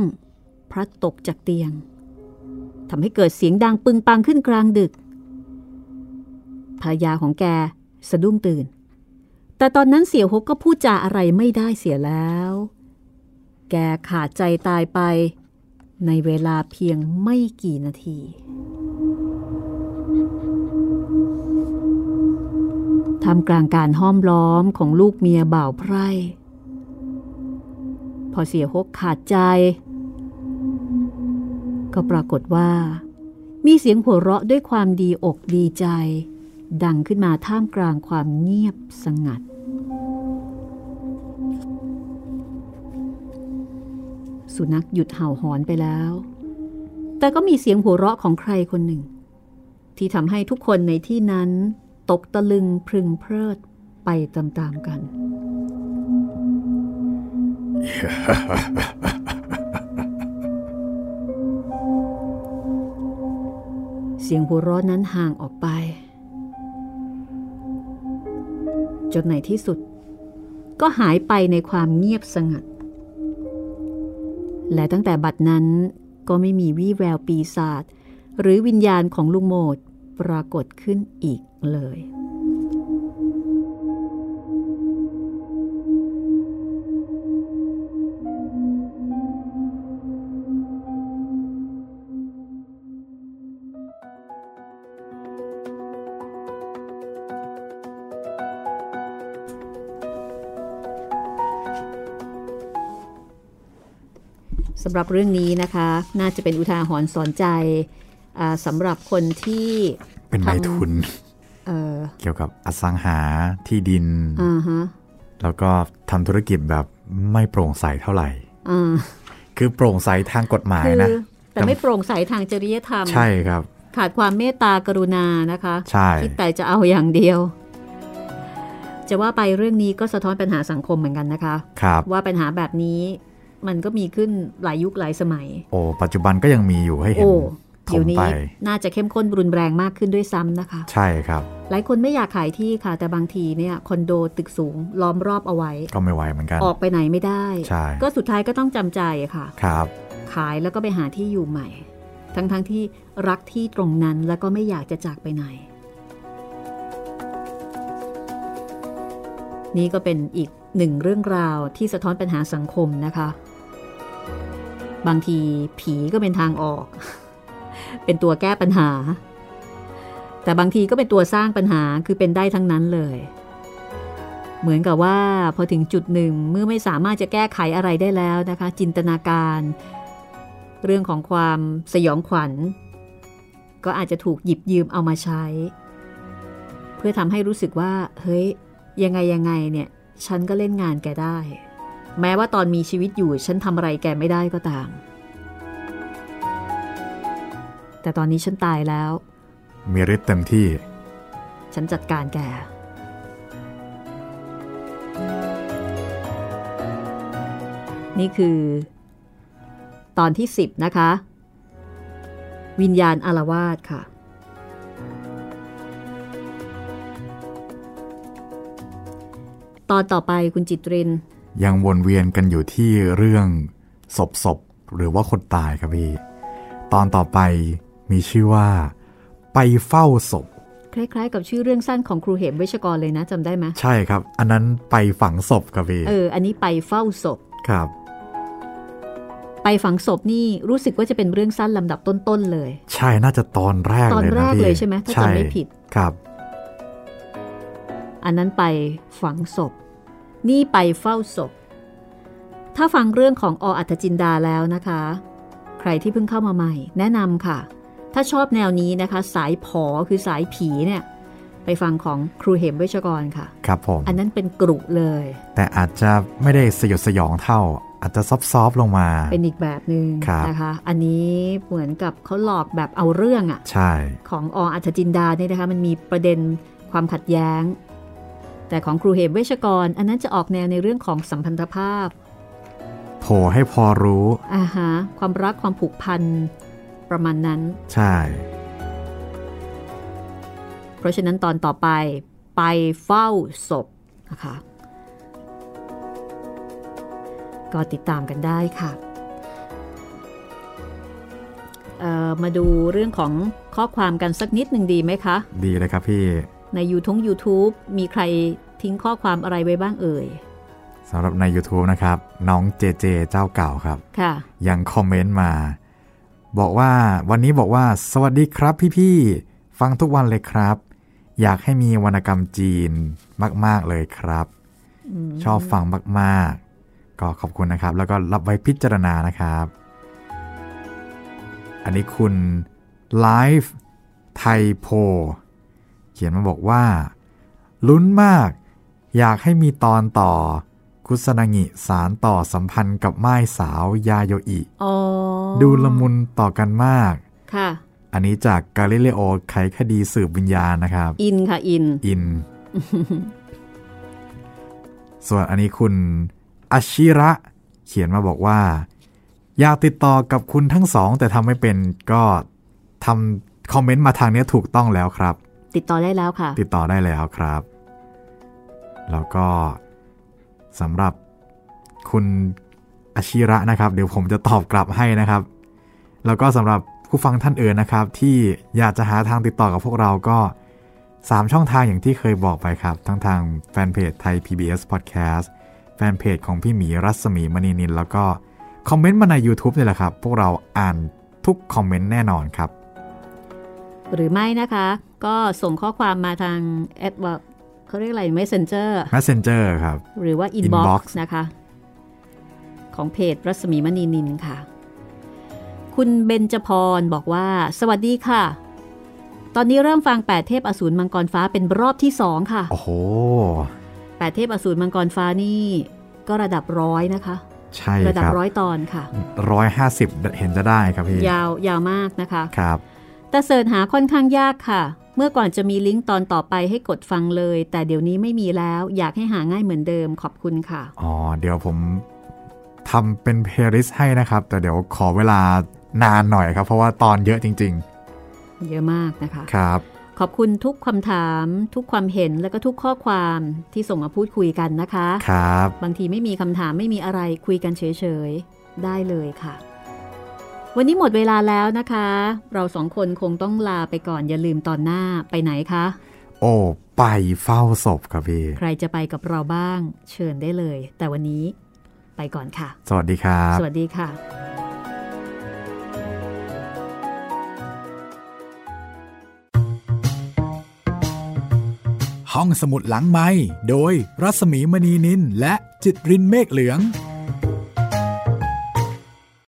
พลัดตกจากเตียงทำให้เกิดเสียงดังปึงปังขึ้นกลางดึกภรรยาของแกสะดุ้งตื่นแต่ตอนนั้นเสี่ยฮกก็พูดจาอะไรไม่ได้เสียแล้วแกขาดใจตายไปในเวลาเพียงไม่กี่นาทีท่ามกลางการห้อมล้อมของลูกเมียบ่าวไพร่พอเสี่ยฮกขาดใจก็ปรากฏว่ามีเสียงหัวเราะด้วยความดีอกดีใจดังขึ้นมาท่ามกลางความเงียบสงัดสุนัขหยุดเห่าหอนไปแล้วแต่ก็มีเสียงหัวเราะของใครคนหนึ่งที่ทำให้ทุกคนในที่นั้นตกตะลึงพรึงเพลิดไปตามๆกันเสียงหัวเราะนั้นห่างออกไปจนในที่สุดก็หายไปในความเงียบสงัดและตั้งแต่บัดนั้นก็ไม่มีวี่แววปีศาจหรือวิญญาณของลุงโหมดปรากฏขึ้นอีกเลยสำหรับเรื่องนี้นะคะน่าจะเป็นอุทาหรณ์สอนใจสำหรับคนที่เป็นนายทุน เ, เกี่ยวกับอสังหาที่ดิน uh-huh. แล้วก็ทำธุรกิจแบบไม่โปร่งใสเท่าไหร่ uh. คือโปร่งใสทางกฎหมายนะแต่ไม่โปร่งใสทางจริยธรรมใช่ครับขาดความเมตตากรุณานะคะใช่คิดแต่จะเอาอย่างเดียวจะว่าไปเรื่องนี้ก็สะท้อนปัญหาสังคมเหมือนกันนะคะว่าปัญหาแบบนี้ มันก็มีขึ้นหลายยุคหลายสมัยโอ้ปัจจุบันก็ยังมีอยู่ให้เห็นเดี๋ยวนี้น่าจะเข้มข้นรุนแรงมากขึ้นด้วยซ้ำนะคะใช่ครับหลายคนไม่อยากขายที่ค่ะแต่บางทีเนี่ยคอนโดตึกสูงล้อมรอบเอาไว้ก็ไม่ไหวเหมือนกันออกไปไหนไม่ได้ก็สุดท้ายก็ต้องจำใจค่ะครับขายแล้วก็ไปหาที่อยู่ใหม่ทั้งๆ ท, ที่รักที่ตรงนั้นแล้วก็ไม่อยากจะจากไปไหนนี่ก็เป็นอีกหนึ่งเรื่องราวที่สะท้อนปัญหาสังคมนะคะบางทีผีก็เป็นทางออกเป็นตัวแก้ปัญหาแต่บางทีก็เป็นตัวสร้างปัญหาคือเป็นได้ทั้งนั้นเลยเหมือนกับว่าพอถึงจุดหนึ่งเมื่อไม่สามารถจะแก้ไขอะไรได้แล้วนะคะจินตนาการเรื่องของความสยองขวัญก็อาจจะถูกหยิบยืมเอามาใช้เพื่อทำให้รู้สึกว่าเฮ้ยยังไงยังไงเนี่ยฉันก็เล่นงานแกได้แม้ว่าตอนมีชีวิตอยู่ฉันทำอะไรแกไม่ได้ก็ตามแต่ตอนนี้ฉันตายแล้วมีฤทธิ์เต็มที่ฉันจัดการแกนี่คือตอนที่สิบนะคะวิญญาณอาละวาดค่ะตอนต่อไปคุณจิตรินยังวนเวียนกันอยู่ที่เรื่องศพๆหรือว่าคนตายครับพี่ตอนต่อไปมีชื่อว่าไปเฝ้าศพคล้ายๆกับชื่อเรื่องสั้นของครูเหมเวชกรเลยนะจำได้ไหมใช่ครับอันนั้นไปฝังศพครับพี่เอออันนี้ไปเฝ้าศพครับไปฝังศพนี่รู้สึกว่าจะเป็นเรื่องสั้นลำดับต้นๆเลยใช่น่าจะตอนแรกเลยตอนแรกเลยใช่ไหมถ้าจำไม่ผิดครับอันนั้นไปฝังศพนี่ไปเฝ้าศพถ้าฟังเรื่องของออัฏฐจินดาแล้วนะคะใครที่เพิ่งเข้ามาใหม่แนะนำค่ะถ้าชอบแนวนี้นะคะสายผอคือสายผีเนี่ยไปฟังของครูเหมเวชกรค่ะครับผมอันนั้นเป็นกรุเลยแต่อาจจะไม่ได้สยดสยองเท่าอาจจะซอฟๆลงมาเป็นอีกแบบนึงนะคะอันนี้เหมือนกับเขาหลอกแบบเอาเรื่องอ่ะใช่ของออัฏฐจินดาเนี่ยนะคะมันมีประเด็นความขัดแย้งแต่ของครูเหมเวชกรอันนั้นจะออกแนวในเรื่องของสัมพันธภาพโผล่ให้พอรู้อ่าฮะความรักความผูกพันประมาณนั้นใช่เพราะฉะนั้นตอนต่อไปไปเฝ้าศพนะคะก็ติดตามกันได้ค่ะเอ่อมาดูเรื่องของข้อความกันสักนิดหนึ่งดีไหมคะดีเลยครับพี่ใน YouTube YouTube มีใครทิ้งข้อความอะไรไว้บ้างเอ่ยสำหรับใน YouTube นะครับน้องเจเจเจ้าเก่าครับค่ะยังคอมเมนต์มาบอกว่าวันนี้บอกว่าสวัสดีครับพี่ๆฟังทุกวันเลยครับอยากให้มีวรรณกรรมจีนมากๆเลยครับชอบฟังมากๆก็ขอบคุณนะครับแล้วก็รับไว้พิจารณานะครับอันนี้คุณไลฟ์ไทยโพเขียนมาบอกว่าลุ้นมากอยากให้มีตอนต่อคุสนางิสารต่อสัมพันธ์กับม่ายสาวยาโยอิดูละมุนต่อกันมากค่ะอันนี้จากกาลิเลโอไขคดีสืบวิญญาณนะครับอินค่ะอินอิน ส่วนอันนี้คุณอาชิระเขียนมาบอกว่าอยากติดต่อกับคุณทั้งสองแต่ทำไม่เป็นก็ทำคอมเมนต์มาทางนี้ถูกต้องแล้วครับติดต่อได้แล้วค่ะติดต่อได้แล้วครับแล้วก็สำหรับคุณอาชิระนะครับเดี๋ยวผมจะตอบกลับให้นะครับแล้วก็สำหรับผู้ฟังท่านอื่นนะครับที่อยากจะหาทางติดต่อกับพวกเราก็สามช่องทางอย่างที่เคยบอกไปครับทั้งทางแฟนเพจไทย พี บี เอส Podcast แฟนเพจของพี่หมีรัศมีมณีนินแล้วก็คอมเมนต์มาใน YouTube นี่แหละครับพวกเราอ่านทุกคอมเมนต์แน่นอนครับหรือไม่นะคะก็ส่งข้อความมาทาง Ad-work เขาเรียกอะไร Messenger Messenger ครับหรือว่า Inbox, Inbox นะคะของเพจรัศมีมณีนินค่ะคุณเบญจพรบอกว่าสวัสดีค่ะตอนนี้เริ่มฟังแปดเทพอสูรมังกรฟ้าเป็นรอบที่สองค่ะโอ้โหแปดเทพอสูรมังกรฟ้านี่ก็ระดับร้อยนะคะใช่ครับระดับร้อยตอนค่ะหนึ่งร้อยห้าสิบเห็นจะได้ครับพี่ยาวยาวมากนะคะครับแต่เสิร์ชหาค่อนข้างยากค่ะเมื่อก่อนจะมีลิงก์ตอนต่อไปให้กดฟังเลยแต่เดี๋ยวนี้ไม่มีแล้วอยากให้หาง่ายเหมือนเดิมขอบคุณค่ะอ๋อเดี๋ยวผม ทำเป็นเพลย์ลิสต์ให้นะครับแต่เดี๋ยวขอเวลานานหน่อยครับเพราะว่าตอนเยอะจริงๆเยอะมากนะคะครับขอบคุณทุกคำถามทุกความเห็นและก็ทุกข้อความที่ส่งมาพูดคุยกันนะคะครับบางทีไม่มีคำถามไม่มีอะไรคุยกันเฉยๆได้เลยค่ะวันนี้หมดเวลาแล้วนะคะเราสองคนคงต้องลาไปก่อนอย่าลืมตอนหน้าไปไหนคะโอ้ไปเฝ้าศพครับพี่ใครจะไปกับเราบ้างเชิญได้เลยแต่วันนี้ไปก่อนค่ะสวัสดีครับสวัสดีค่ะห้องสมุดหลังไมค์โดยรัศมีมณีนินและจิตรินเมฆเหลือง